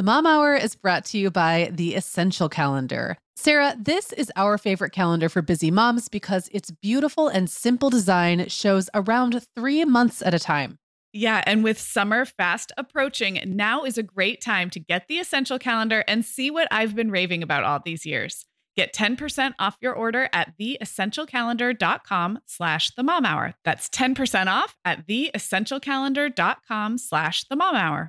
The Mom Hour is brought to you by The Essential Calendar. Sarah, this is our favorite calendar for busy moms because its beautiful and simple design shows around 3 months at a time. Yeah, and with summer fast approaching, now is a great time to get The Essential Calendar and see what I've been raving about all these years. Get 10% off your order at theessentialcalendar.com/themomhour. That's 10% off at theessentialcalendar.com/themomhour.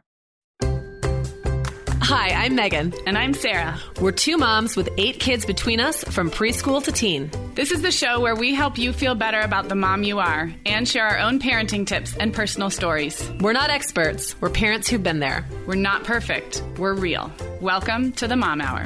Hi, I'm Megan. And I'm Sarah. We're two moms with 8 kids between us from preschool to teen. This is the show where we help you feel better about the mom you are and share our own parenting tips and personal stories. We're not experts. We're parents who've been there. We're not perfect. We're real. Welcome to the Mom Hour.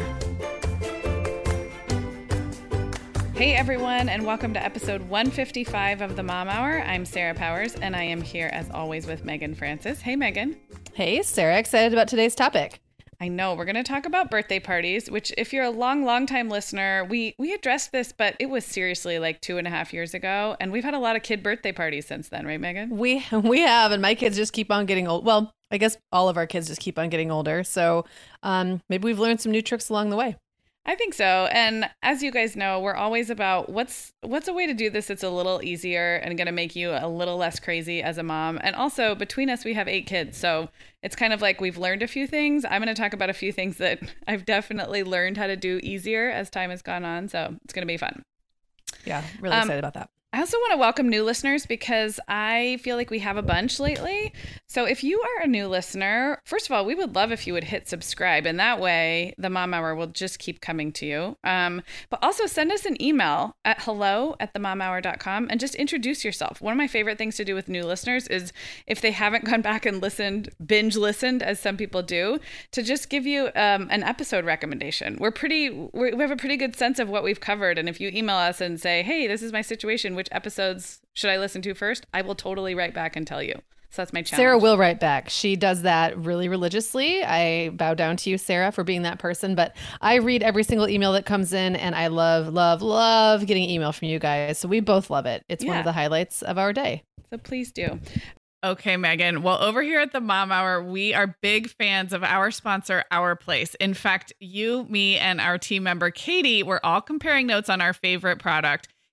Hey, everyone, and welcome to episode 155 of the Mom Hour. I'm Sarah Powers, and I am here, as always, with Megan Francis. Hey, Megan. Hey, Sarah. Excited about today's topic. I know we're going to talk about birthday parties, which if you're a long time listener, we addressed this, but it was seriously like 2.5 years ago. And we've had a lot of kid birthday parties since then. Right, Megan? We have. And my kids just keep on getting old. Well, I guess all of our kids just keep on getting older. So maybe we've learned some new tricks along the way. I think so. And as you guys know, we're always about what's a way to do this that's a little easier and going to make you a little less crazy as a mom. And also between us, we have 8 kids. So it's kind of like we've learned a few things. I'm going to talk about a few things that I've definitely learned how to do easier as time has gone on. So it's going to be fun. Yeah, really excited about that. I also want to welcome new listeners because I feel like we have a bunch lately. So if you are a new listener, first of all, we would love if you would hit subscribe, and that way the Mom Hour will just keep coming to you. But also send us an email at hello@themomhour.com and just introduce yourself. One of my favorite things to do with new listeners is if they haven't gone back and binge listened, as some people do, to just give you an episode recommendation. We have a pretty good sense of what we've covered. And if you email us and say, hey, this is my situation, which episodes should I listen to first? I will totally write back and tell you. So that's my challenge. Sarah will write back. She does that really religiously. I bow down to you, Sarah, for being that person. But I read every single email that comes in, and I love, love, love getting email from you guys. So we both love it. It's one of the highlights of our day. So please do. Okay, Megan. Well, over here at the Mom Hour, we are big fans of our sponsor, Our Place. In fact, you, me, and our team member, Katie, were all comparing notes on our favorite product.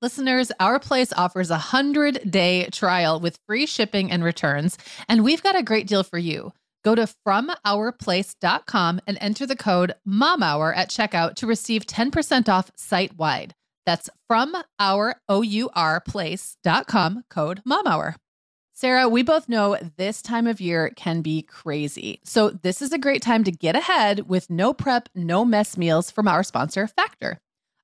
Listeners, Our Place offers a 100-day trial with free shipping and returns, and we've got a great deal for you. Go to fromourplace.com and enter the code MOMHOUR at checkout to receive 10% off site-wide. That's fromourplace.com, code MOMHOUR. Sarah, we both know this time of year can be crazy. So this is a great time to get ahead with no prep, no mess meals from our sponsor, Factor.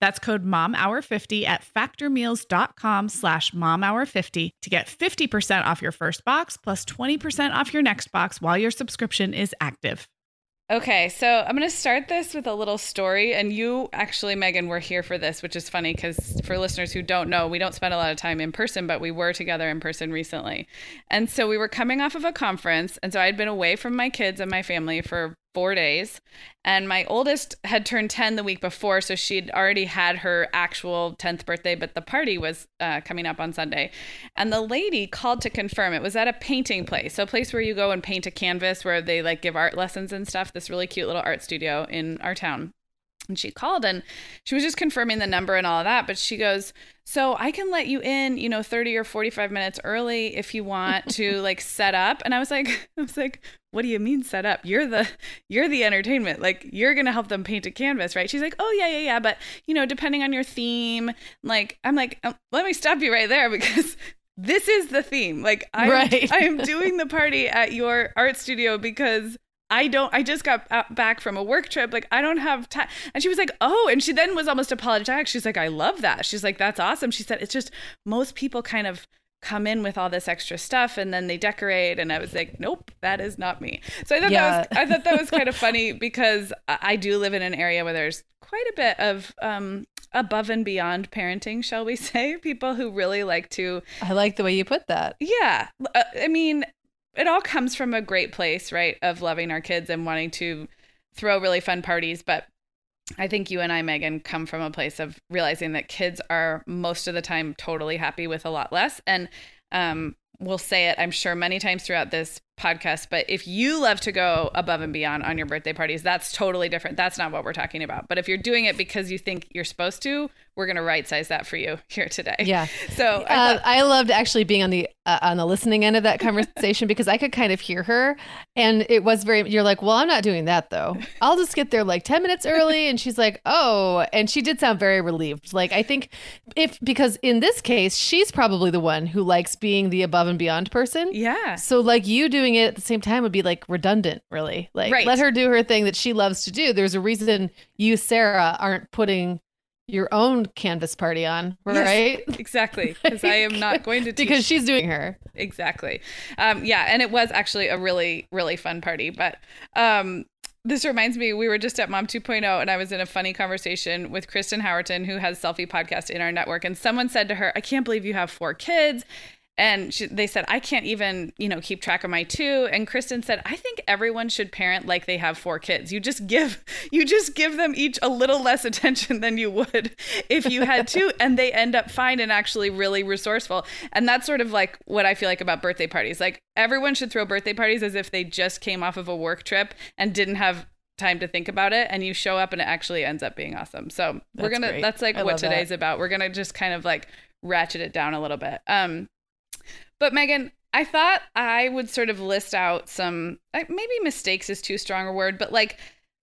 That's code MOMHOUR50 at factormeals.com/MOMHOUR50 to get 50% off your first box plus 20% off your next box while your subscription is active. Okay, so I'm going to start this with a little story, and you actually, Megan, were here for this, which is funny because for listeners who don't know, we don't spend a lot of time in person, but we were together in person recently. And so we were coming off of a conference, and so I'd been away from my kids and my family for 4 days, and my oldest had turned 10 the week before, so she'd already had her actual 10th birthday, but the party was coming up on Sunday. And the lady called to confirm. It was at a painting place, so a place where you go and paint a canvas, where they like give art lessons and stuff, this really cute little art studio in our town. And she called and she was just confirming the number and all of that. But she goes, so I can let you in, you know, 30 or 45 minutes early if you want to like set up. And I was like, what do you mean set up? You're the entertainment. Like, you're going to help them paint a canvas, right? She's like, oh, yeah. But, you know, depending on your theme, like, I'm like, let me stop you right there, because this is the theme. Like, I am doing the party at your art studio because I just got back from a work trip. Like, I don't have time. And she was like, oh, and she then was almost apologetic. She's like, I love that. She's like, that's awesome. She said, it's just most people kind of come in with all this extra stuff and then they decorate. And I was like, nope, that is not me. So I thought that was kind of funny, because I do live in an area where there's quite a bit of above and beyond parenting, shall we say, people who really like to. I like the way you put that. Yeah. I mean, it all comes from a great place, right, of loving our kids and wanting to throw really fun parties. But I think you and I, Megan, come from a place of realizing that kids are most of the time totally happy with a lot less. And we'll say it, I'm sure, many times throughout this podcast, but if you love to go above and beyond on your birthday parties, that's totally different. That's not what we're talking about. But if you're doing it because you think you're supposed to, we're going to right size that for you here today. Yeah. So I loved actually being on the listening end of that conversation, because I could kind of hear her, and it was very, you're like, well, I'm not doing that though. I'll just get there like 10 minutes early. And she's like, oh, and she did sound very relieved. Like, I think because in this case, she's probably the one who likes being the above and beyond person. Yeah. So like you doing it at the same time would be like redundant, really. Like, right. Let her do her thing that she loves to do. There's a reason you, Sarah, aren't putting your own canvas party on, right? Yes, exactly. Because I am not going to teach. Because she's doing her. Exactly. Yeah. And it was actually a really, really fun party. But this reminds me, we were just at Mom 2.0 and I was in a funny conversation with Kristen Howerton, who has Selfie Podcast in our network. And someone said to her, I can't believe you have 4 kids. And they said, I can't even, you know, keep track of my 2. And Kristen said, I think everyone should parent like they have 4 kids. You just give them each a little less attention than you would if you had 2, and they end up fine and actually really resourceful. And that's sort of like what I feel like about birthday parties. Like, everyone should throw birthday parties as if they just came off of a work trip and didn't have time to think about it, and you show up and it actually ends up being awesome. So that's like what today's about. We're going to just kind of like ratchet it down a little bit. But Megan, I thought I would sort of list out some, maybe mistakes is too strong a word, but like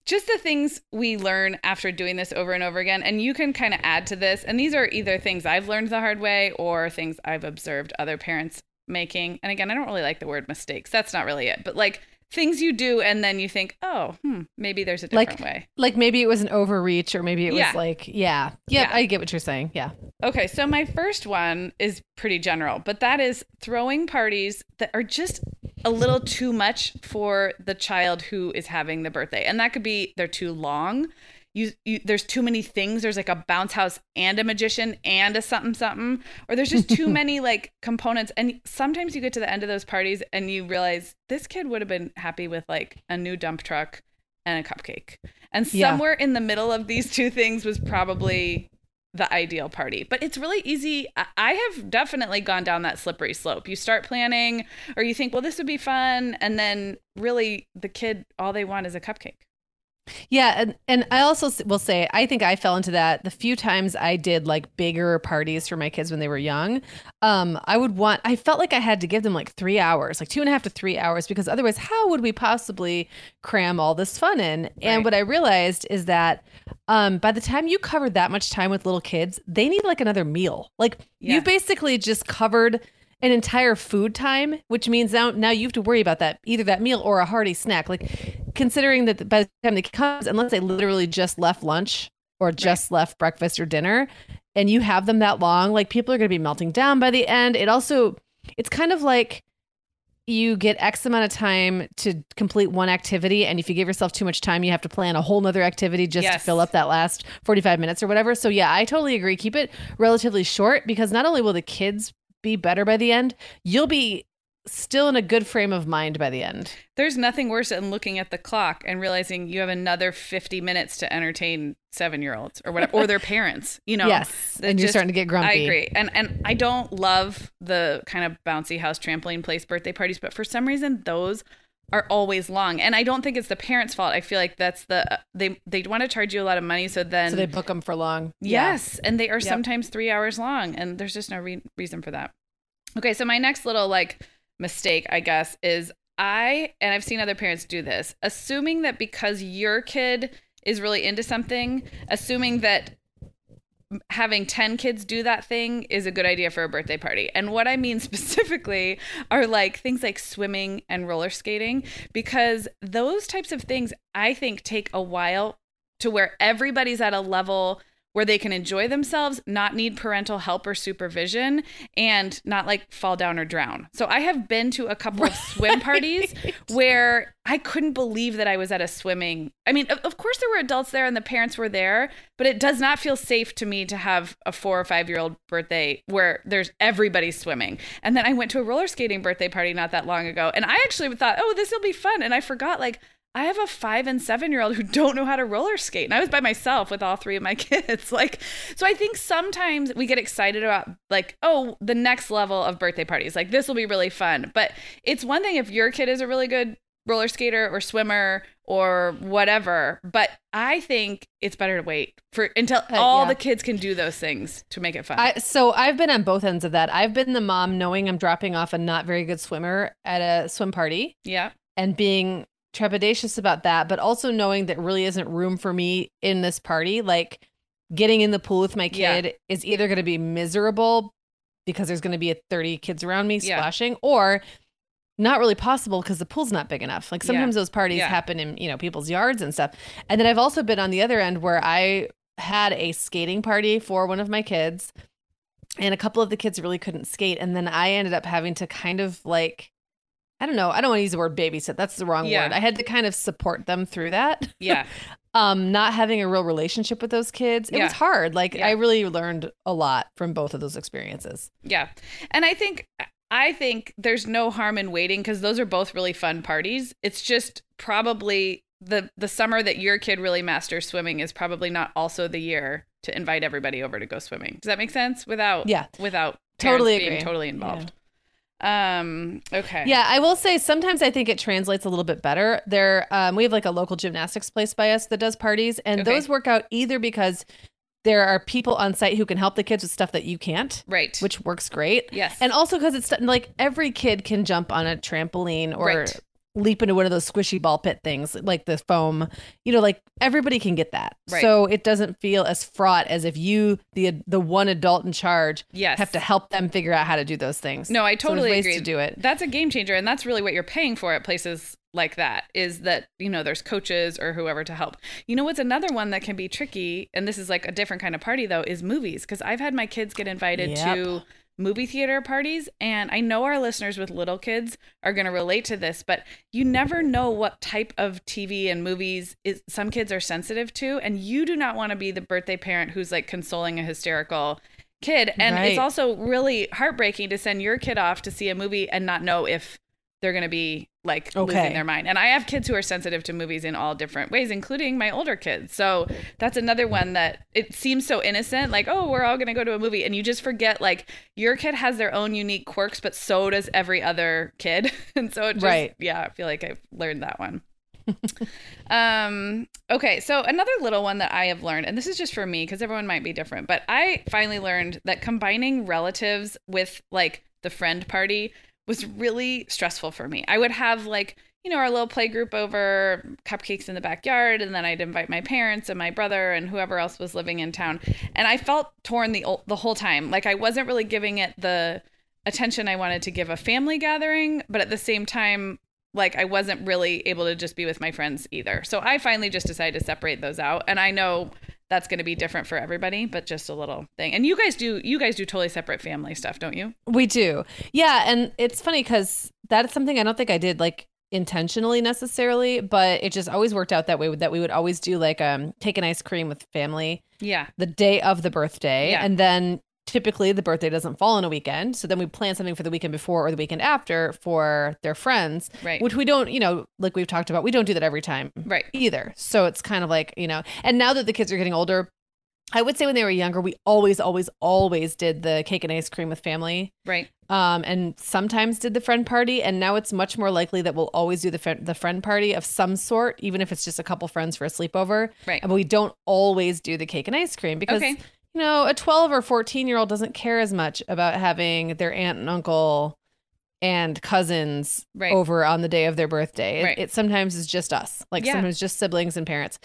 just the things we learn after doing this over and over again. And you can kind of add to this. And these are either things I've learned the hard way or things I've observed other parents making. And again, I don't really like the word mistakes. That's not really it. But like things you do and then you think, oh, maybe there's a different way. Like maybe it was an overreach, or maybe it was like, yeah, I get what you're saying. Yeah. Okay. So my first one is pretty general, but that is throwing parties that are just a little too much for the child who is having the birthday. And that could be they're too long. There's too many things. There's like a bounce house and a magician and a something something, or there's just too many like components. And sometimes you get to the end of those parties and you realize this kid would have been happy with like a new dump truck and a cupcake. And somewhere in the middle of these two things was probably the ideal party. But it's really easy. I have definitely gone down that slippery slope. You start planning, or you think, well, this would be fun. And then really the kid, all they want is a cupcake. Yeah. And I also will say, I think I fell into that the few times I did like bigger parties for my kids when they were young. I felt like I had to give them like 3 hours, like 2.5 to 3 hours, because otherwise how would we possibly cram all this fun in? Right. And what I realized is that by the time you covered that much time with little kids, they need like another meal. Like you basically just covered an entire food time, which means now you have to worry about that, either that meal or a hearty snack. Like, considering that by the time they come, unless they literally just left lunch or just left breakfast or dinner, and you have them that long, like people are going to be melting down by the end. It also, it's kind of like you get X amount of time to complete one activity. And if you give yourself too much time, you have to plan a whole nother activity just to fill up that last 45 minutes or whatever. So yeah, I totally agree. Keep it relatively short, because not only will the kids be better by the end, you'll be still in a good frame of mind by the end. There's nothing worse than looking at the clock and realizing you have another 50 minutes to entertain 7-year-olds or whatever, or their parents, you know. Yes, and you're just starting to get grumpy. I agree. And I don't love the kind of bouncy house, trampoline place birthday parties, but for some reason those are always long. And I don't think it's the parents' fault. I feel like that's the, they want to charge you a lot of money. So they book them for long. Yes. Yeah. And they are sometimes 3 hours long, and there's just no reason for that. Okay. So my next little mistake, I guess, is I've seen other parents do this, assuming that because your kid is really into something, assuming that having 10 kids do that thing is a good idea for a birthday party. And what I mean specifically are things like swimming and roller skating, because those types of things, I think, take a while to where everybody's at a level where they can enjoy themselves, not need parental help or supervision, and not fall down or drown. So I have been to a couple of swim parties where I couldn't believe that I was at a swimming. I mean, of course there were adults there and the parents were there, but it does not feel safe to me to have a 4 or 5-year-old birthday where there's everybody swimming. And then I went to a roller skating birthday party not that long ago, and I actually thought, oh, this will be fun. And I forgot, I have a 5- and 7-year-old who don't know how to roller skate. And I was by myself with all 3 of my kids. So I think sometimes we get excited about the next level of birthday parties. This will be really fun. But it's one thing if your kid is a really good roller skater or swimmer or whatever. But I think it's better to wait until all the kids can do those things to make it fun. So I've been on both ends of that. I've been the mom knowing I'm dropping off a not very good swimmer at a swim party. Yeah. And being trepidatious about that, but also knowing that really isn't room for me in this party. Getting in the pool with my kid is either going to be miserable because there's going to be 30 kids around me splashing, or not really possible because the pool's not big enough. Sometimes those parties happen in, people's yards and stuff. And then I've also been on the other end where I had a skating party for one of my kids, and a couple of the kids really couldn't skate. And then I ended up having to I don't know. I don't want to use the word babysit. That's the wrong word. I had to kind of support them through that. Yeah. Not having a real relationship with those kids. It was hard. I really learned a lot from both of those experiences. Yeah. And I think there's no harm in waiting, because those are both really fun parties. It's just probably the summer that your kid really masters swimming is probably not also the year to invite everybody over to go swimming. Does that make sense? Without totally being totally involved. Yeah. Okay. Yeah, I will say sometimes I think it translates a little bit better. We have a local gymnastics place by us that does parties, and those work out either because there are people on site who can help the kids with stuff that you can't, right? Which works great. Yes, and also because it's every kid can jump on a trampoline or leap into one of those squishy ball pit things, like the foam. Everybody can get that, right? So it doesn't feel as fraught as if you, the one adult in charge, have to help them figure out how to do those things. No, I totally agree. To do it, that's a game changer, and that's really what you're paying for at places like that. Is that there's coaches or whoever to help. What's another one that can be tricky, and this is a different kind of party though, is movies, because I've had my kids get invited to movie theater parties, and I know our listeners with little kids are going to relate to this, but you never know what type of TV and movies some kids are sensitive to, and you do not want to be the birthday parent who's consoling a hysterical kid. And it's also really heartbreaking to send your kid off to see a movie and not know if they're going to be losing their mind. And I have kids who are sensitive to movies in all different ways, including my older kids. So that's another one that it seems so innocent, we're all going to go to a movie. And you just forget, your kid has their own unique quirks, but so does every other kid. And so it just, I feel like I've learned that one. Okay. So another little one that I have learned, and this is just for me because everyone might be different, but I finally learned that combining relatives with the friend party was really stressful for me. I would have our little play group over, cupcakes in the backyard, and then I'd invite my parents and my brother and whoever else was living in town. And I felt torn the whole time. I wasn't really giving it the attention I wanted to give a family gathering, but at the same time, I wasn't really able to just be with my friends either. So I finally just decided to separate those out. And I know that's going to be different for everybody, but just a little thing. And you guys do totally separate family stuff, don't you? We do. Yeah. And it's funny because that's something I don't think I did like intentionally necessarily, but it just always worked out that way, that we would always do like take an ice cream with family. Yeah. The day of the birthday. Yeah. And then typically the birthday doesn't fall on a weekend. So then we plan something for the weekend before or the weekend after for their friends, right? Which we don't, you know, like we've talked about, we don't do that every time, right? Either. So it's kind of like, you know, and now that the kids are getting older, I would say when they were younger, we always did the cake and ice cream with family. Right. And sometimes did the friend party. And now it's much more likely that we'll always do the friend party of some sort, even if it's just a couple friends for a sleepover. Right. But we don't always do the cake and ice cream because, okay, you know, a 12 or 14-year-old doesn't care as much about having their aunt and uncle and cousins right over on the day of their birthday. Right. It sometimes is just us, like yeah, sometimes just siblings and parents,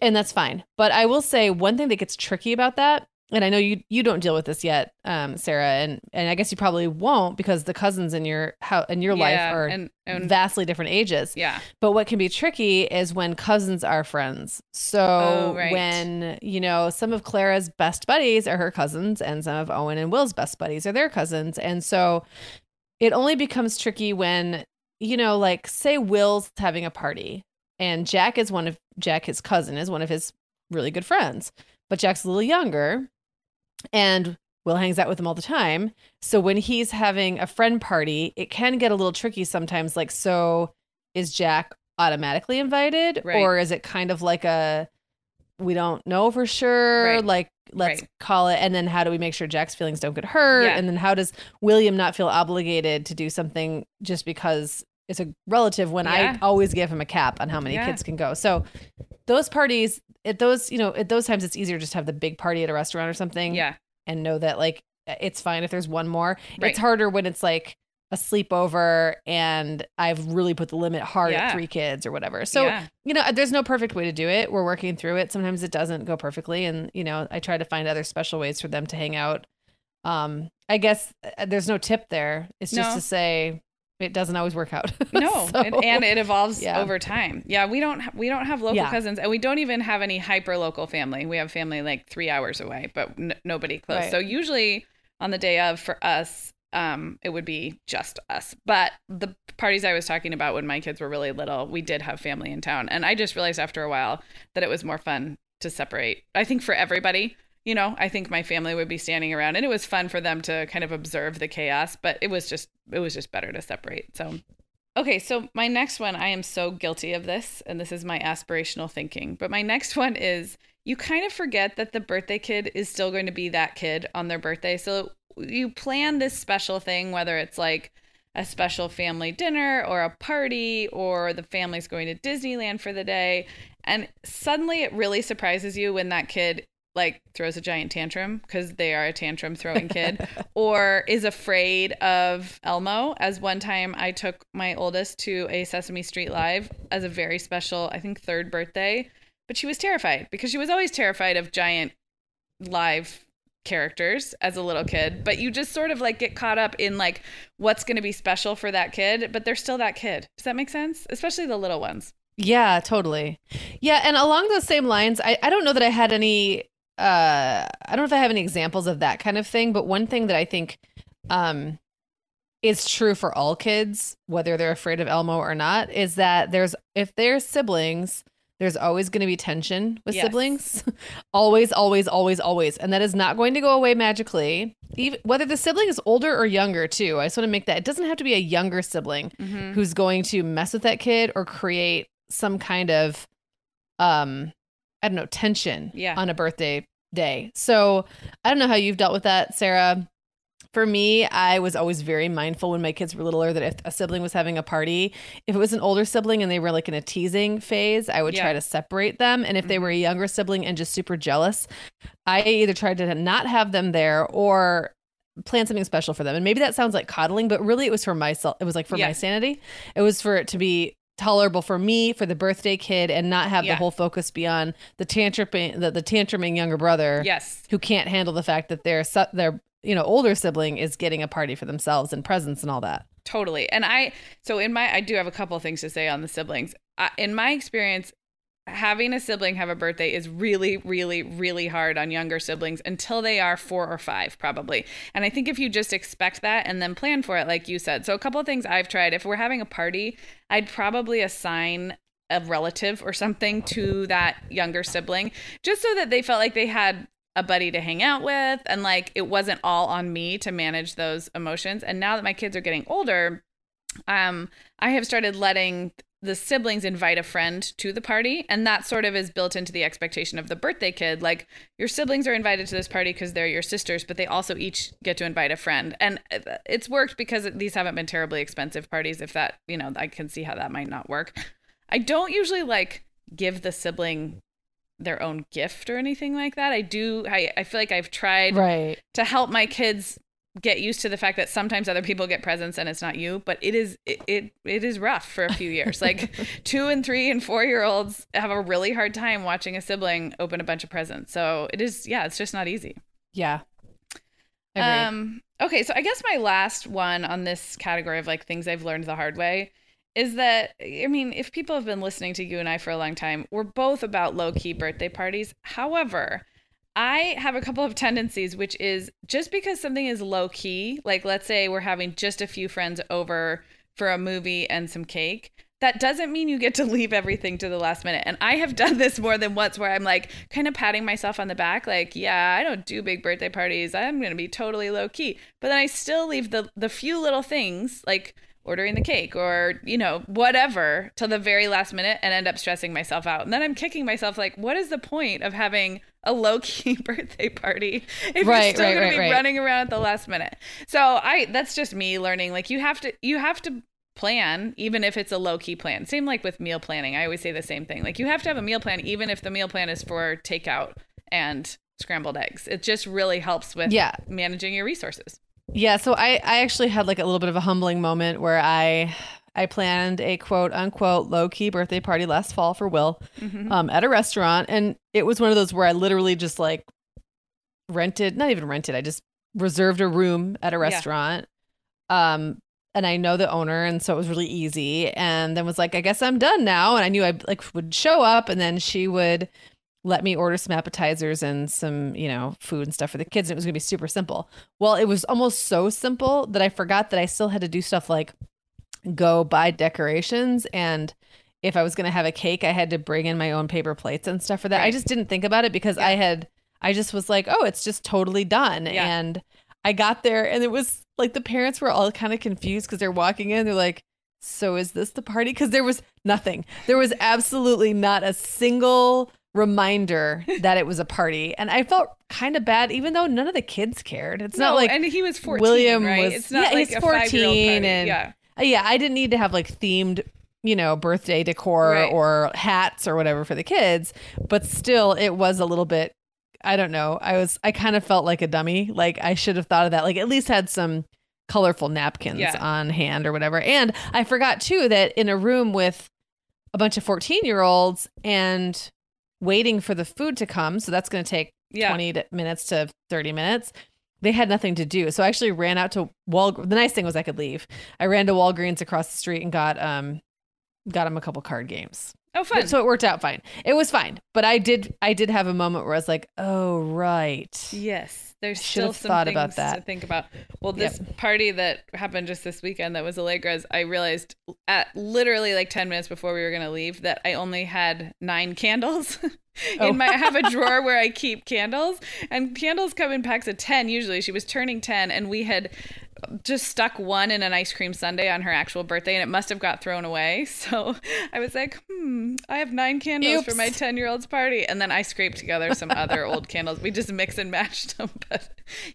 and that's fine. But I will say one thing that gets tricky about that, and I know you don't deal with this yet, Sarah, and I guess you probably won't because the cousins in your life are vastly different ages. Yeah. But what can be tricky is when cousins are friends. So right, when, you know, some of Clara's best buddies are her cousins and some of Owen and Will's best buddies are their cousins. And so it only becomes tricky when, you know, like say Will's having a party and his cousin is one of his really good friends, but Jack's a little younger and Will hangs out with him all the time. So when he's having a friend party, it can get a little tricky sometimes. Like, so is Jack automatically invited, right, or is it kind of like we don't know for sure, right, like let's right call it. And then how do we make sure Jack's feelings don't get hurt? Yeah. And then how does William not feel obligated to do something just because it's a relative when yeah I always give him a cap on how many yeah kids can go. So those parties at those times, it's easier just to have the big party at a restaurant or something. Yeah. And know that like, it's fine if there's one more, right. It's harder when it's like a sleepover and I've really put the limit hard yeah at 3 kids or whatever. So, yeah, you know, there's no perfect way to do it. We're working through it. Sometimes it doesn't go perfectly. And, you know, I try to find other special ways for them to hang out. I guess there's no tip there. It's just to say it doesn't always work out. No. So, and it evolves yeah over time. Yeah. We don't have local yeah cousins, and we don't even have any hyper local family. We have family like 3 hours away, but nobody close. Right. So usually on the day of for us, it would be just us. But the parties I was talking about when my kids were really little, we did have family in town. And I just realized after a while that it was more fun to separate. I think for everybody, you know, I think my family would be standing around and it was fun for them to kind of observe the chaos, but it was just better to separate. So, okay. So my next one, I am so guilty of this, and this is my aspirational thinking, but my next one is you kind of forget that the birthday kid is still going to be that kid on their birthday. So you plan this special thing, whether it's like a special family dinner or a party or the family's going to Disneyland for the day. And suddenly it really surprises you when that kid like throws a giant tantrum because they are a tantrum throwing kid or is afraid of Elmo. As one time I took my oldest to a Sesame Street Live as a very special, I think 3rd birthday, but she was terrified because she was always terrified of giant live characters as a little kid, but you just sort of like get caught up in like what's going to be special for that kid, but they're still that kid. Does that make sense? Especially the little ones. Yeah, totally. Yeah. And along those same lines, I don't know that I had any, I don't know if I have any examples of that kind of thing, but one thing that I think is true for all kids, whether they're afraid of Elmo or not, is that if they're siblings, there's always going to be tension with yes siblings. Always, always, always, always. And that is not going to go away magically, even whether the sibling is older or younger too. I just want to make that. It doesn't have to be a younger sibling mm-hmm who's going to mess with that kid or create some kind of, I don't know, tension yeah on a birthday day. So I don't know how you've dealt with that, Sarah. For me, I was always very mindful when my kids were littler that if a sibling was having a party, if it was an older sibling and they were like in a teasing phase, I would yeah try to separate them. And if mm-hmm they were a younger sibling and just super jealous, I either tried to not have them there or plan something special for them. And maybe that sounds like coddling, but really it was for myself. It was like for yeah my sanity. It was for it to be tolerable for me, for the birthday kid, and not have yeah the whole focus be on the tantruming younger brother yes who can't handle the fact that their you know, older sibling is getting a party for themselves and presents and all that. Totally. And I do have a couple of things to say on the siblings. In my experience, having a sibling have a birthday is really, really, really hard on younger siblings until they are 4 or 5, probably. And I think if you just expect that and then plan for it, like you said. So a couple of things I've tried. If we're having a party, I'd probably assign a relative or something to that younger sibling, just so that they felt like they had a buddy to hang out with. And like, it wasn't all on me to manage those emotions. And now that my kids are getting older, I have started letting the siblings invite a friend to the party. And that sort of is built into the expectation of the birthday kid. Like, your siblings are invited to this party because they're your sisters, but they also each get to invite a friend. And it's worked because these haven't been terribly expensive parties. If that, you know, I can see how that might not work. I don't usually like give the sibling their own gift or anything like that. I feel like I've tried to help my kids get used to the fact that sometimes other people get presents and it's not you, but it is rough for a few years. Like 2 and 3 and 4 year olds have a really hard time watching a sibling open a bunch of presents. So it is, yeah, it's just not easy. Yeah. Agreed. Okay. So I guess my last one on this category of like things I've learned the hard way is that, I mean, if people have been listening to you and I for a long time, we're both about low-key birthday parties. However, I have a couple of tendencies, which is just because something is low-key, like let's say we're having just a few friends over for a movie and some cake, that doesn't mean you get to leave everything to the last minute. And I have done this more than once where I'm like kind of patting myself on the back. Like, yeah, I don't do big birthday parties. I'm going to be totally low-key. But then I still leave the few little things like ordering the cake or, you know, whatever till the very last minute and end up stressing myself out. And then I'm kicking myself like, what is the point of having a low-key birthday party if you're still going to be running around at the last minute? So that's just me learning. Like you have to plan, even if it's a low-key plan. Same like with meal planning. I always say the same thing. Like you have to have a meal plan, even if the meal plan is for takeout and scrambled eggs. It just really helps with managing your resources. Yeah. So I actually had like a little bit of a humbling moment where I planned a quote unquote low key birthday party last fall for Will at a restaurant. And it was one of those where I literally just like I just reserved a room at a restaurant. Yeah. And I know the owner. And so it was really easy. And then was like, I guess I'm done now. And I knew I like would show up and then she would let me order some appetizers and some, you know, food and stuff for the kids. It was gonna be super simple. Well, it was almost so simple that I forgot that I still had to do stuff like go buy decorations. And if I was gonna have a cake, I had to bring in my own paper plates and stuff for that. Right. I just didn't think about it because I just was like, oh, it's just totally done. Yeah. And I got there and it was like the parents were all kind of confused because they're walking in. They're like, so is this the party? Because there was nothing. There was absolutely not a single reminder that it was a party. And I felt kind of bad, even though none of the kids cared. It's not like, and he was 14, William right? was, it's not like he's a 14 5-year-old and I didn't need to have like themed, you know, birthday decor or hats or whatever for the kids, but still it was a little bit, I don't know. I kind of felt like a dummy. Like I should have thought of that. Like at least had some colorful napkins on hand or whatever. And I forgot too, that in a room with a bunch of 14-year-olds and waiting for the food to come. So that's going to take 20 minutes to 30 minutes. They had nothing to do. So I actually ran out to Walgreens. The nice thing was I could leave. I ran to Walgreens across the street and got them a couple card games. Oh, fun. So it worked out fine. It was fine. But I did have a moment where I was like, oh, right. Yes. There's still some thought things about that to think about. Well, this party that happened just this weekend that was Allegra's, I realized at literally like 10 minutes before we were going to leave that I only had 9 candles. I have a drawer where I keep candles, and candles come in packs of 10. Usually she was turning 10 and we had just stuck one in an ice cream sundae on her actual birthday and it must have got thrown away. So I was like, I have 9 candles for my 10-year-old's party. And then I scraped together some other old candles. We just mix and matched them. But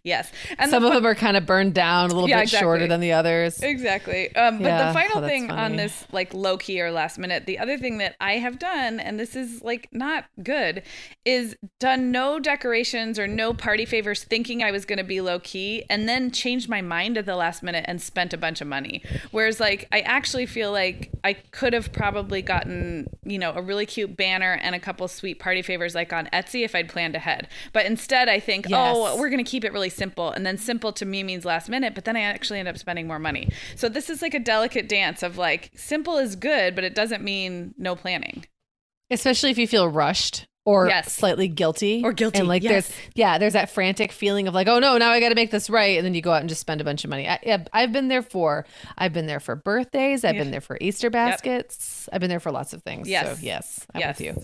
yes. And some of them are kind of burned down a little bit shorter than the others. Exactly. But the final thing on this like low key or last minute, the other thing that I have done, and this is like not good, is done no decorations or no party favors thinking I was going to be low key and then changed my mind at the last minute and spent a bunch of money. Whereas like I actually feel like I could have probably gotten, you know, a really cute banner and a couple sweet party favors like on Etsy if I'd planned ahead. But instead I think, oh, we're going to keep it really simple. And then simple to me means last minute, but then I actually end up spending more money. So this is like a delicate dance of like simple is good, but it doesn't mean no planning. Especially if you feel rushed or slightly guilty. Or guilty. And like there's that frantic feeling of like, oh no, now I got to make this right. And then you go out and just spend a bunch of money. I've been there for birthdays. I've been there for Easter baskets. I've been there for lots of things. Yes. So I'm with you.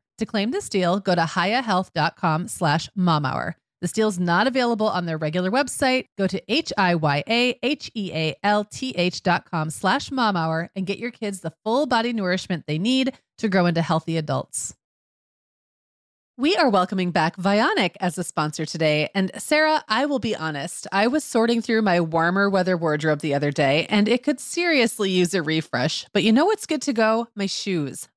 To claim this deal, go to hyahealth.com/momhour. This deal is not available on their regular website. Go to hyahealth.com/momhour and get your kids the full body nourishment they need to grow into healthy adults. We are welcoming back Vionic as a sponsor today. And Sarah, I will be honest, I was sorting through my warmer weather wardrobe the other day, and it could seriously use a refresh. But you know what's good to go? My shoes.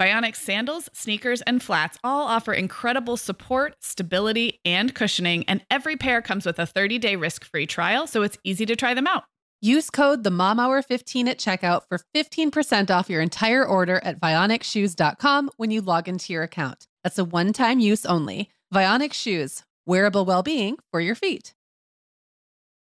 Vionic sandals, sneakers, and flats all offer incredible support, stability, and cushioning, and every pair comes with a 30-day risk-free trial, so it's easy to try them out. Use code TheMomHour15 at checkout for 15% off your entire order at vionicshoes.com when you log into your account. That's a one-time use only. Vionic Shoes. Wearable well-being for your feet.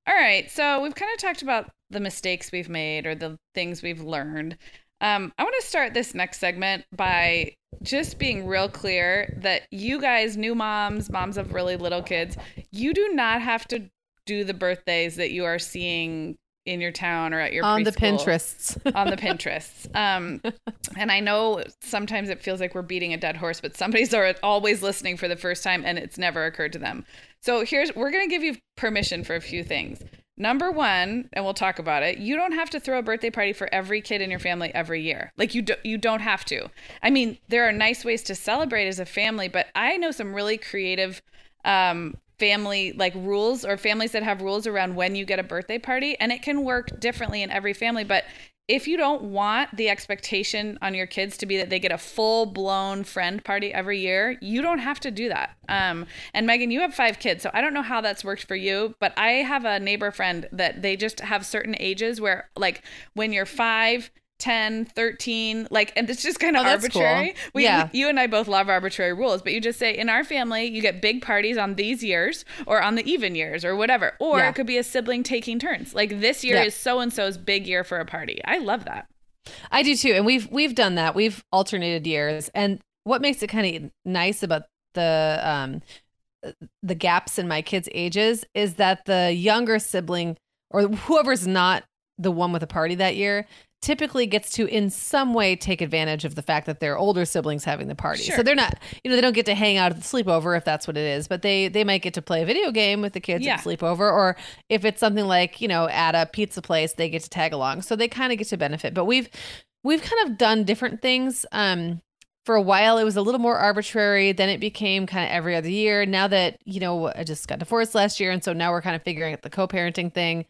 All right, so we've kind of talked about the mistakes we've made or the things we've learned. I want to start this next segment by just being real clear that you guys, new moms, moms of really little kids, you do not have to do the birthdays that you are seeing in your town or at your on preschool. On the Pinterests. And I know sometimes it feels like we're beating a dead horse, but somebody's always listening for the first time and it's never occurred to them. So we're going to give you permission for a few things. Number one, and we'll talk about it, you don't have to throw a birthday party for every kid in your family every year. Like you don't have to. I mean, there are nice ways to celebrate as a family, but I know some really creative family like rules or families that have rules around when you get a birthday party, and it can work differently in every family. But if you don't want the expectation on your kids to be that they get a full-blown friend party every year, you don't have to do that. And Megan, you have 5 kids, so I don't know how that's worked for you, but I have a neighbor friend that they just have certain ages where, like, when you're 5, 10, 13, like, and it's just kind of arbitrary. Cool. You and I both love arbitrary rules, but you just say, in our family, you get big parties on these years or on the even years or whatever. Or it could be a sibling taking turns. Like, this year is so-and-so's big year for a party. I love that. I do too. And we've done that. We've alternated years. And what makes it kind of nice about the gaps in my kids' ages is that the younger sibling or whoever's not the one with a party that year typically gets to in some way take advantage of the fact that their older siblings having the party. Sure. So they're not, they don't get to hang out at the sleepover if that's what it is, but they might get to play a video game with the kids at the sleepover, or if it's something like, at a pizza place, they get to tag along. So they kind of get to benefit, but we've kind of done different things. For a while, it was a little more arbitrary. Then it became kind of every other year. Now that, I just got divorced last year. And so now we're kind of figuring out the co-parenting thing.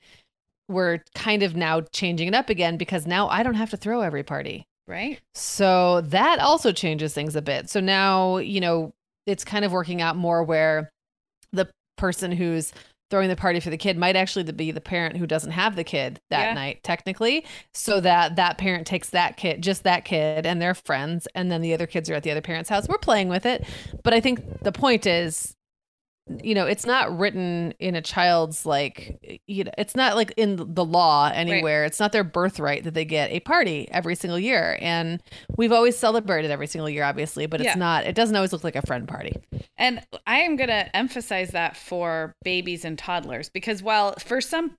We're kind of now changing it up again because now I don't have to throw every party. Right. So that also changes things a bit. So now, you know, it's kind of working out more where the person who's throwing the party for the kid might actually be the parent who doesn't have the kid that night, technically, so that that parent takes that kid, just that kid and their friends, and then the other kids are at the other parent's house. We're playing with it. But I think the point is, you know, it's not written in a child's, like, you know, it's not like in the law anywhere. Right. It's not their birthright that they get a party every single year. And we've always celebrated every single year, obviously, but it's not, it doesn't always look like a friend party. And I am going to emphasize that for babies and toddlers, because while for some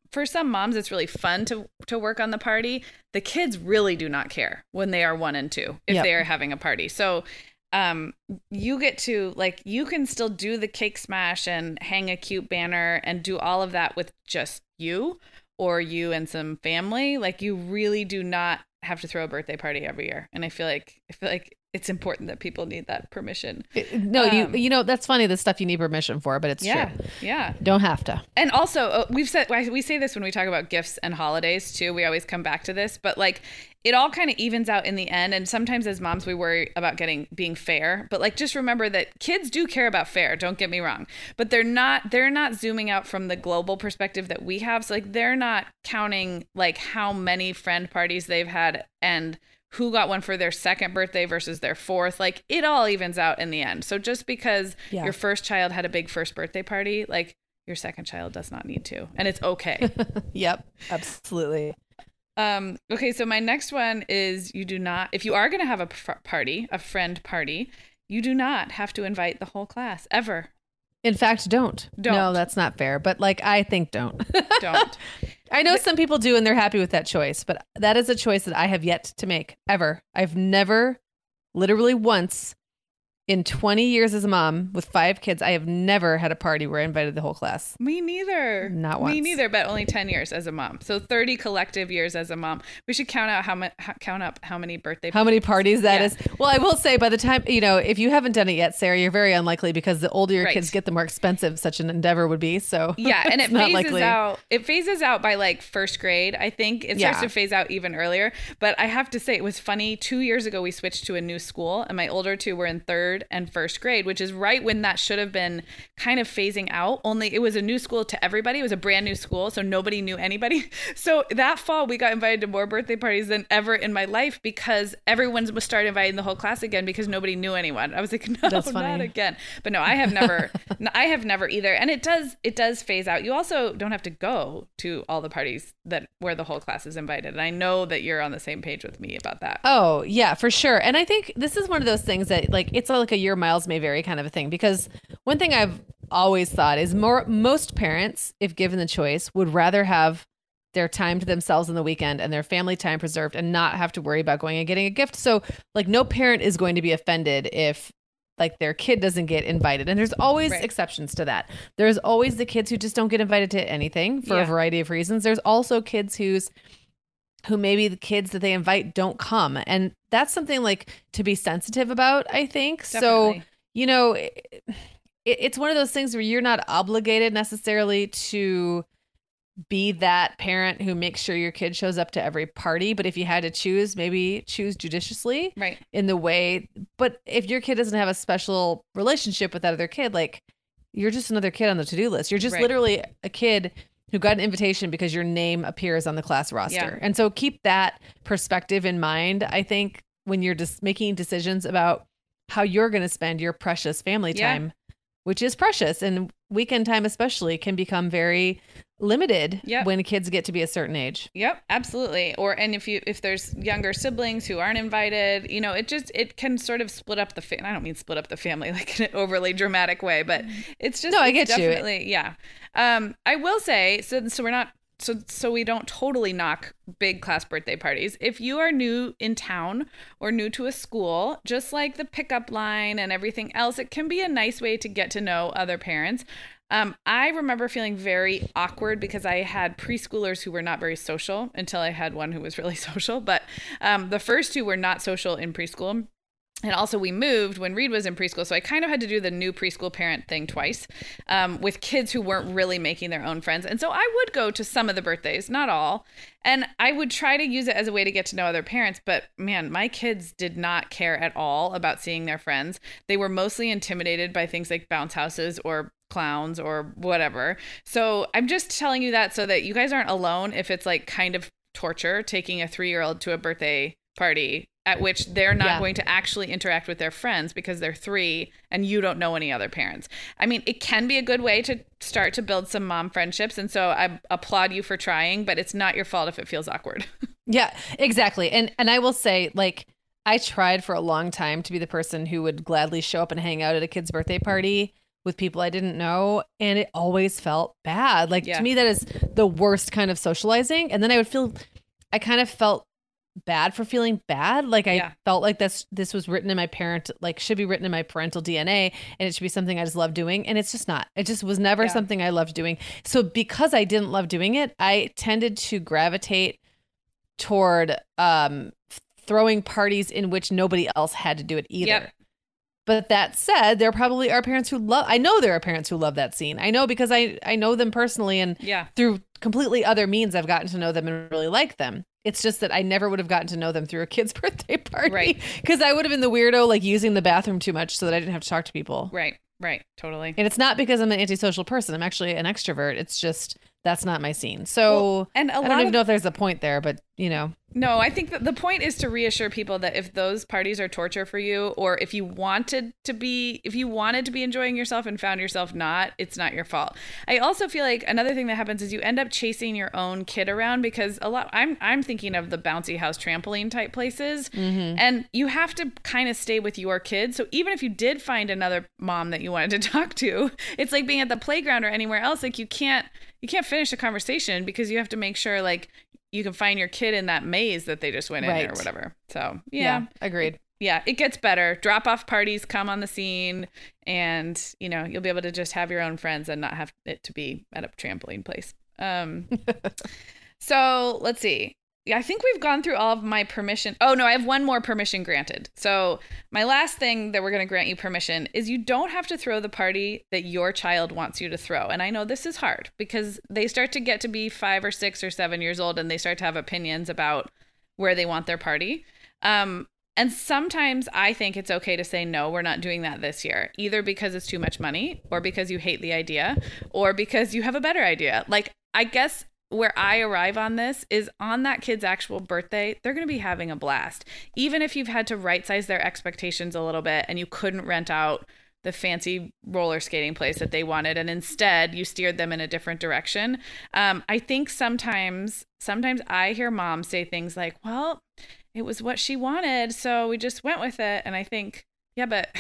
moms, it's really fun to work on the party, the kids really do not care when they are 1 and 2, if they are having a party. So you get to, like, you can still do the cake smash and hang a cute banner and do all of that with just you, or you and some family. Like, you really do not have to throw a birthday party every year. And I feel like it's important that people need that permission. No, you know, that's funny, the stuff you need permission for, but it's true. Yeah. Don't have to. And also we say this when we talk about gifts and holidays too, we always come back to this, but like it all kind of evens out in the end. And sometimes as moms, we worry about being fair, but like, just remember that kids do care about fair. Don't get me wrong, but they're not zooming out from the global perspective that we have. So like, they're not counting like how many friend parties they've had and who got one for their second birthday versus their fourth. Like, it all evens out in the end. So just because your first child had a big first birthday party, like your second child does not need to, and it's okay. Yep, absolutely. Okay. So my next one is, if you are going to have a friend party, you do not have to invite the whole class ever. In fact, don't. No, that's not fair. But like, I think don't. I know some people do and they're happy with that choice, but that is a choice that I have yet to make ever. I've never, literally once in 20 years as a mom with 5 kids, I have never had a party where I invited the whole class. Me neither. Not once. Me neither, but only 10 years as a mom. So 30 collective years as a mom. We should count out how many birthday parties. How many parties that is. Well, I will say, by the time, you know, if you haven't done it yet, Sarah, you're very unlikely, because the older your kids get, the more expensive such an endeavor would be. So yeah, and it phases out by like first grade, I think. It starts to phase out even earlier. But I have to say, it was funny. 2 years ago, we switched to a new school and my older two were in third and first grade, which is right when that should have been kind of phasing out, only it was a new school to everybody. It was a brand new school, so nobody knew anybody. So that fall we got invited to more birthday parties than ever in my life, because everyone started inviting the whole class again because nobody knew anyone. I was like, no, not again. But no, I have never either. And it does phase out. You also don't have to go to all the parties where the whole class is invited. And I know that you're on the same page with me about that. Oh yeah, for sure. And I think this is one of those things that like, it's like a your miles may vary kind of a thing, because one thing I've always thought is most parents, if given the choice, would rather have their time to themselves on the weekend and their family time preserved and not have to worry about going and getting a gift. So like, no parent is going to be offended if like their kid doesn't get invited. And there's always exceptions to that. There's always the kids who just don't get invited to anything for a variety of reasons. There's also kids who maybe the kids that they invite don't come. And that's something like to be sensitive about, I think. Definitely. So, you know, it's one of those things where you're not obligated necessarily to be that parent who makes sure your kid shows up to every party. But if you had to choose, maybe choose judiciously in the way. But if your kid doesn't have a special relationship with that other kid, like, you're just another kid on the to-do list. You're just literally a kid who got an invitation because your name appears on the class roster. Yeah. And so keep that perspective in mind, I think, when you're just making decisions about how you're going to spend your precious family time, which is precious. And weekend time especially can become very limited when kids get to be a certain age. Yep, absolutely. And if there's younger siblings who aren't invited, you know, it can sort of split up the family. I don't mean split up the family like in an overly dramatic way, but it's just, no, I get definitely, you. Yeah. I will say, so we're not, so we don't totally knock big class birthday parties. If you are new in town or new to a school, just like the pickup line and everything else, it can be a nice way to get to know other parents. I remember feeling very awkward because I had preschoolers who were not very social until I had one who was really social. But the first two were not social in preschool. And also we moved when Reed was in preschool. So I kind of had to do the new preschool parent thing twice with kids who weren't really making their own friends. And so I would go to some of the birthdays, not all. And I would try to use it as a way to get to know other parents. But man, my kids did not care at all about seeing their friends. They were mostly intimidated by things like bounce houses or clowns or whatever. So I'm just telling you that so that you guys aren't alone if it's like kind of torture taking a 3-year-old to a birthday party at which they're not going to actually interact with their friends because they're 3 and you don't know any other parents. I mean, it can be a good way to start to build some mom friendships. And so I applaud you for trying, but it's not your fault if it feels awkward. Yeah, exactly. And I will say, like, I tried for a long time to be the person who would gladly show up and hang out at a kid's birthday party with people I didn't know. And it always felt bad. Like, to me, that is the worst kind of socializing. And then I would feel, I kind of felt bad for feeling bad. Like I felt like this was written in my parent, like should be written in my parental DNA, and it should be something I just love doing. And it's just not, it just was never something I loved doing. So because I didn't love doing it, I tended to gravitate toward, throwing parties in which nobody else had to do it either. Yep. But that said, there probably are parents who love, I know there are parents who love that scene. I know because I know them personally, and through completely other means, I've gotten to know them and really like them. It's just that I never would have gotten to know them through a kid's birthday party. Right. Because I would have been the weirdo, like using the bathroom too much so that I didn't have to talk to people. Right. Right. Totally. And it's not because I'm an antisocial person. I'm actually an extrovert. It's just, that's not my scene. So well, and I don't even know if there's a point there, but you know. No, I think that the point is to reassure people that if those parties are torture for you, or if you wanted to be, enjoying yourself and found yourself not, it's not your fault. I also feel like another thing that happens is you end up chasing your own kid around because a lot, I'm thinking of the bouncy house trampoline type places, and you have to kind of stay with your kid. So even if you did find another mom that you wanted to talk to, it's like being at the playground or anywhere else. Like you can't finish a conversation because you have to make sure like you can find your kid in that maze that they just went in or whatever. So yeah, agreed. Yeah, it gets better. Drop off parties come on the scene, and you know, you'll be able to just have your own friends and not have it to be at a trampoline place. So let's see. I think we've gone through all of my permission. Oh, no, I have one more permission granted. So my last thing that we're going to grant you permission is you don't have to throw the party that your child wants you to throw. And I know this is hard because they start to get to be 5 or 6 or 7 years old and they start to have opinions about where they want their party. And sometimes I think it's okay to say, no, we're not doing that this year, either because it's too much money or because you hate the idea or because you have a better idea. Like, I guess where I arrive on this is on that kid's actual birthday, they're going to be having a blast. Even if you've had to right size their expectations a little bit and you couldn't rent out the fancy roller skating place that they wanted, and instead you steered them in a different direction. I think sometimes I hear moms say things like, well, it was what she wanted, so we just went with it. And I think, yeah, but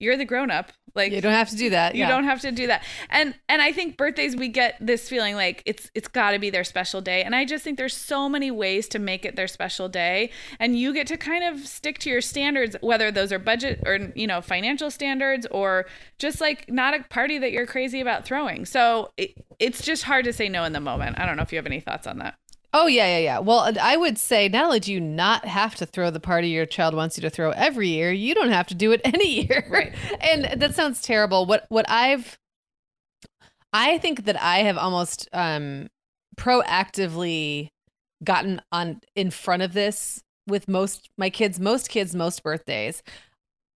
you're the grown up. Like, you don't have to do that. You don't have to do that. And I think birthdays, we get this feeling like it's got to be their special day. And I just think there's so many ways to make it their special day. And you get to kind of stick to your standards, whether those are budget or, you know, financial standards, or just like not a party that you're crazy about throwing. So it's just hard to say no in the moment. I don't know if you have any thoughts on that. Oh, yeah. Well, I would say not only do you not have to throw the party your child wants you to throw every year, you don't have to do it any year. Right. And that sounds terrible. I think that I have almost proactively gotten on in front of this with most birthdays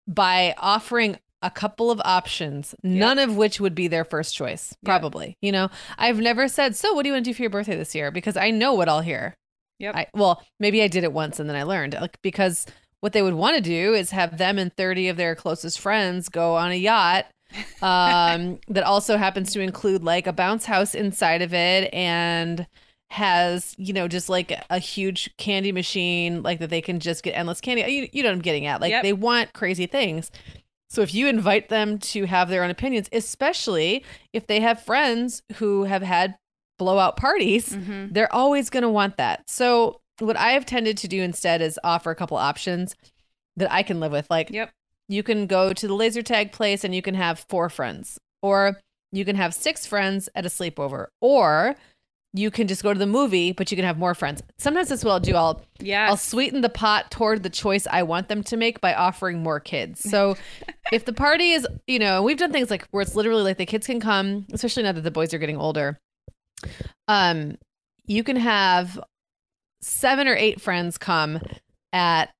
by offering a couple of options, none of which would be their first choice, probably. You know, I've never said, so what do you want to do for your birthday this year? Because I know what I'll hear. Well, maybe I did it once and then I learned, like, because what they would want to do is have them and 30 of their closest friends go on a yacht that also happens to include like a bounce house inside of it and has, you know, just like a huge candy machine, like that they can just get endless candy. You know what I'm getting at? Like they want crazy things. So if you invite them to have their own opinions, especially if they have friends who have had blowout parties, they're always going to want that. So what I have tended to do instead is offer a couple options that I can live with. Like you can go to the laser tag place and you can have 4 friends, or you can have 6 friends at a sleepover, or you can just go to the movie, but you can have more friends. Sometimes that's what I'll do. I'll sweeten the pot toward the choice I want them to make by offering more kids. So if the party is, you know, we've done things like where it's literally like the kids can come, especially now that the boys are getting older. You can have 7 or 8 friends come at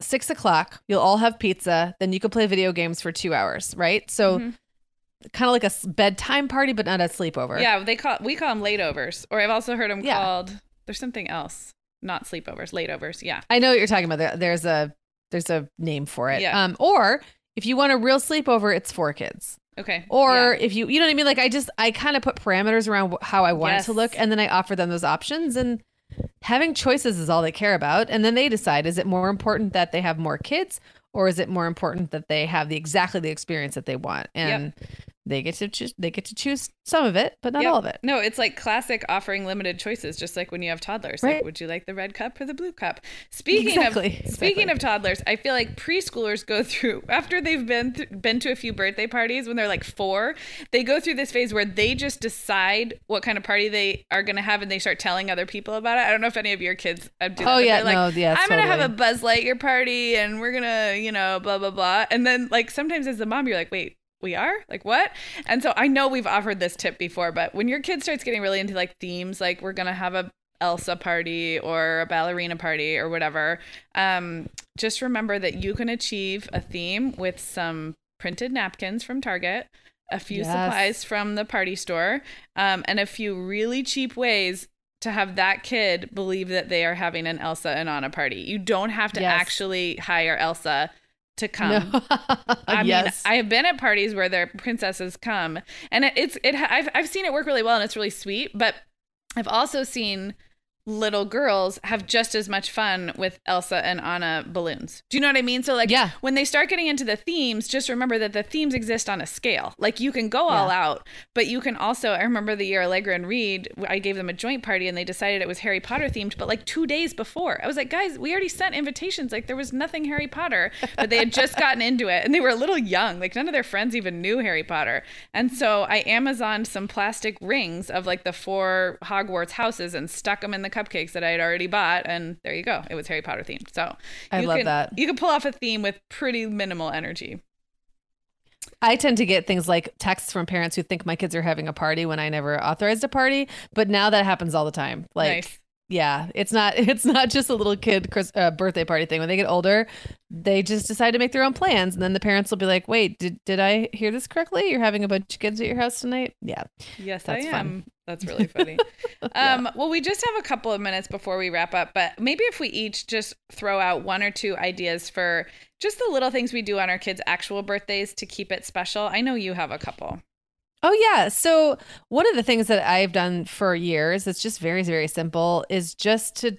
6 o'clock. You'll all have pizza. Then you can play video games for 2 hours. Right. So kind of like a bedtime party, but not a sleepover. Yeah. We call them lateovers, or I've also heard them called, there's something else, not sleepovers, lateovers. Yeah. I know what you're talking about. There's a name for it. Yeah. Or if you want a real sleepover, it's for kids. Okay. Or if you know what I mean? Like I kind of put parameters around how I want it to look, and then I offer them those options, and having choices is all they care about. And then they decide, is it more important that they have more kids, or is it more important that they have exactly the experience that they want? And they get to choose some of it, but not all of it. No, it's like classic offering limited choices, just like when you have toddlers. Right. Like, would you like the red cup or the blue cup? Speaking of toddlers, I feel like preschoolers go through, after they've been to a few birthday parties when they're like 4, they go through this phase where they just decide what kind of party they are going to have, and they start telling other people about it. I don't know if any of your kids do that. Oh yeah, like, I'm going to have a Buzz Lightyear party, and we're going to, you know, blah blah blah. And then like sometimes as a mom, you're like, wait. We are? Like, what? And so I know we've offered this tip before, but when your kid starts getting really into like themes, like we're going to have a Elsa party or a ballerina party or whatever, just remember that you can achieve a theme with some printed napkins from Target, a few supplies from the party store, and a few really cheap ways to have that kid believe that they are having an Elsa and Anna party. You don't have to actually hire Elsa to come. No. I mean, I have been at parties where their princesses come, and I've seen it work really well, and it's really sweet, but I've also seen little girls have just as much fun with Elsa and Anna balloons. Do you know what I mean? So like when they start getting into the themes, just remember that the themes exist on a scale. Like you can go all out, but you can also, I remember the year Allegra and Reed, I gave them a joint party and they decided it was Harry Potter themed, but like 2 days before I was like, guys, we already sent invitations. Like there was nothing Harry Potter, but they had just gotten into it and they were a little young. Like none of their friends even knew Harry Potter. And so I Amazoned some plastic rings of like the 4 Hogwarts houses and stuck them in the cupcakes that I had already bought, and there you go, it was Harry Potter themed. So I love that you can pull off a theme with pretty minimal energy. I tend to get things like texts from parents who think my kids are having a party when I never authorized a party, but now that happens all the time. Like nice. Yeah, it's not just a little kid birthday party thing. When they get older, they just decide to make their own plans, and then the parents will be like, wait, did I hear this correctly? You're having a bunch of kids at your house tonight? Yeah. Yes, that's fun. That's really funny. Well, we just have a couple of minutes before we wrap up, but maybe if we each just throw out 1 or 2 ideas for just the little things we do on our kids' actual birthdays to keep it special. I know you have a couple. Oh, yeah. So one of the things that I've done for years, it's just very, very simple, is just to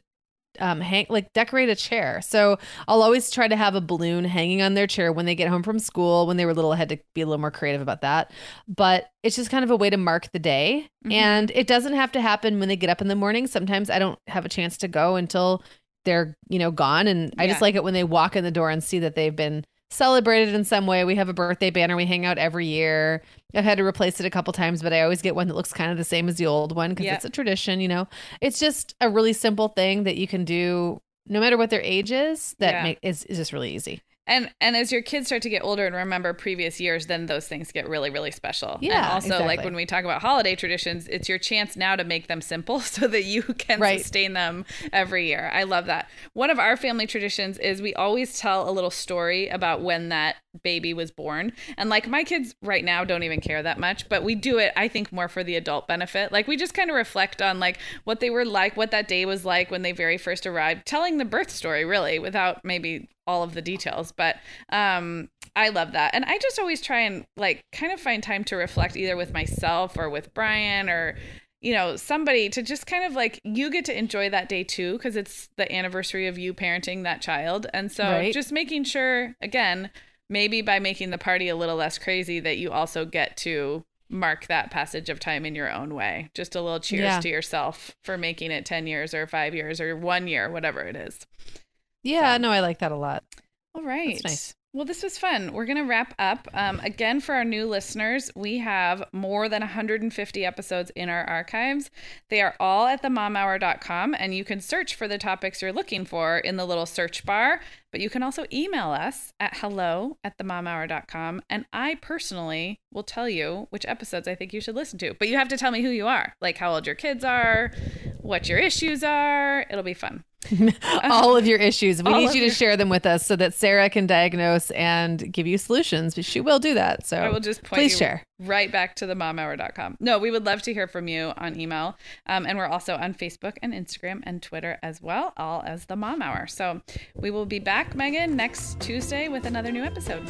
decorate a chair. So I'll always try to have a balloon hanging on their chair when they get home from school. When they were little, I had to be a little more creative about that. But it's just kind of a way to mark the day. Mm-hmm. And it doesn't have to happen when they get up in the morning. Sometimes I don't have a chance to go until they're, you know, gone. And I just like it when they walk in the door and see that they've been celebrated in some way. We have a birthday banner we hang out every year. I've had to replace it a couple times, but I always get one that looks kind of the same as the old one because it's a tradition, you know. It's just a really simple thing that you can do no matter what their age is that is just really easy. And as your kids start to get older and remember previous years, then those things get really, really special. Yeah, and also like when we talk about holiday traditions, it's your chance now to make them simple so that you can sustain them every year. I love that. One of our family traditions is we always tell a little story about when that baby was born. And like my kids right now don't even care that much, but we do it, I think, more for the adult benefit. Like we just kind of reflect on like what they were like, what that day was like when they very first arrived, telling the birth story really without maybe all of the details. But I love that. And I just always try and like kind of find time to reflect either with myself or with Brian or, you know, somebody to just kind of like, you get to enjoy that day too, because it's the anniversary of you parenting that child. And so just making sure, again, maybe by making the party a little less crazy, that you also get to mark that passage of time in your own way. Just a little cheers to yourself for making it 10 years or 5 years or 1 year, whatever it is. Yeah, I like that a lot. All right. That's nice. Well, this was fun. We're going to wrap up. Again, for our new listeners, we have more than 150 episodes in our archives. They are all at themomhour.com, and you can search for the topics you're looking for in the little search bar, but you can also email us at hello@themomhour.com, and I personally will tell you which episodes I think you should listen to, but you have to tell me who you are, like how old your kids are, what your issues are. It'll be fun. All of your issues. We need you to share them with us so that Sarah can diagnose and give you solutions, but she will do that. So I will just point you right back to themomhour.com. No, we would love to hear from you on email. And we're also on Facebook and Instagram and Twitter as well, all as The Mom Hour. So we will be back, Megan, next Tuesday with another new episode.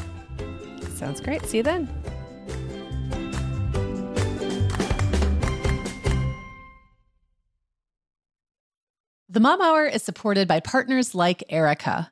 Sounds great. See you then. The Mom Hour is supported by partners like Erica.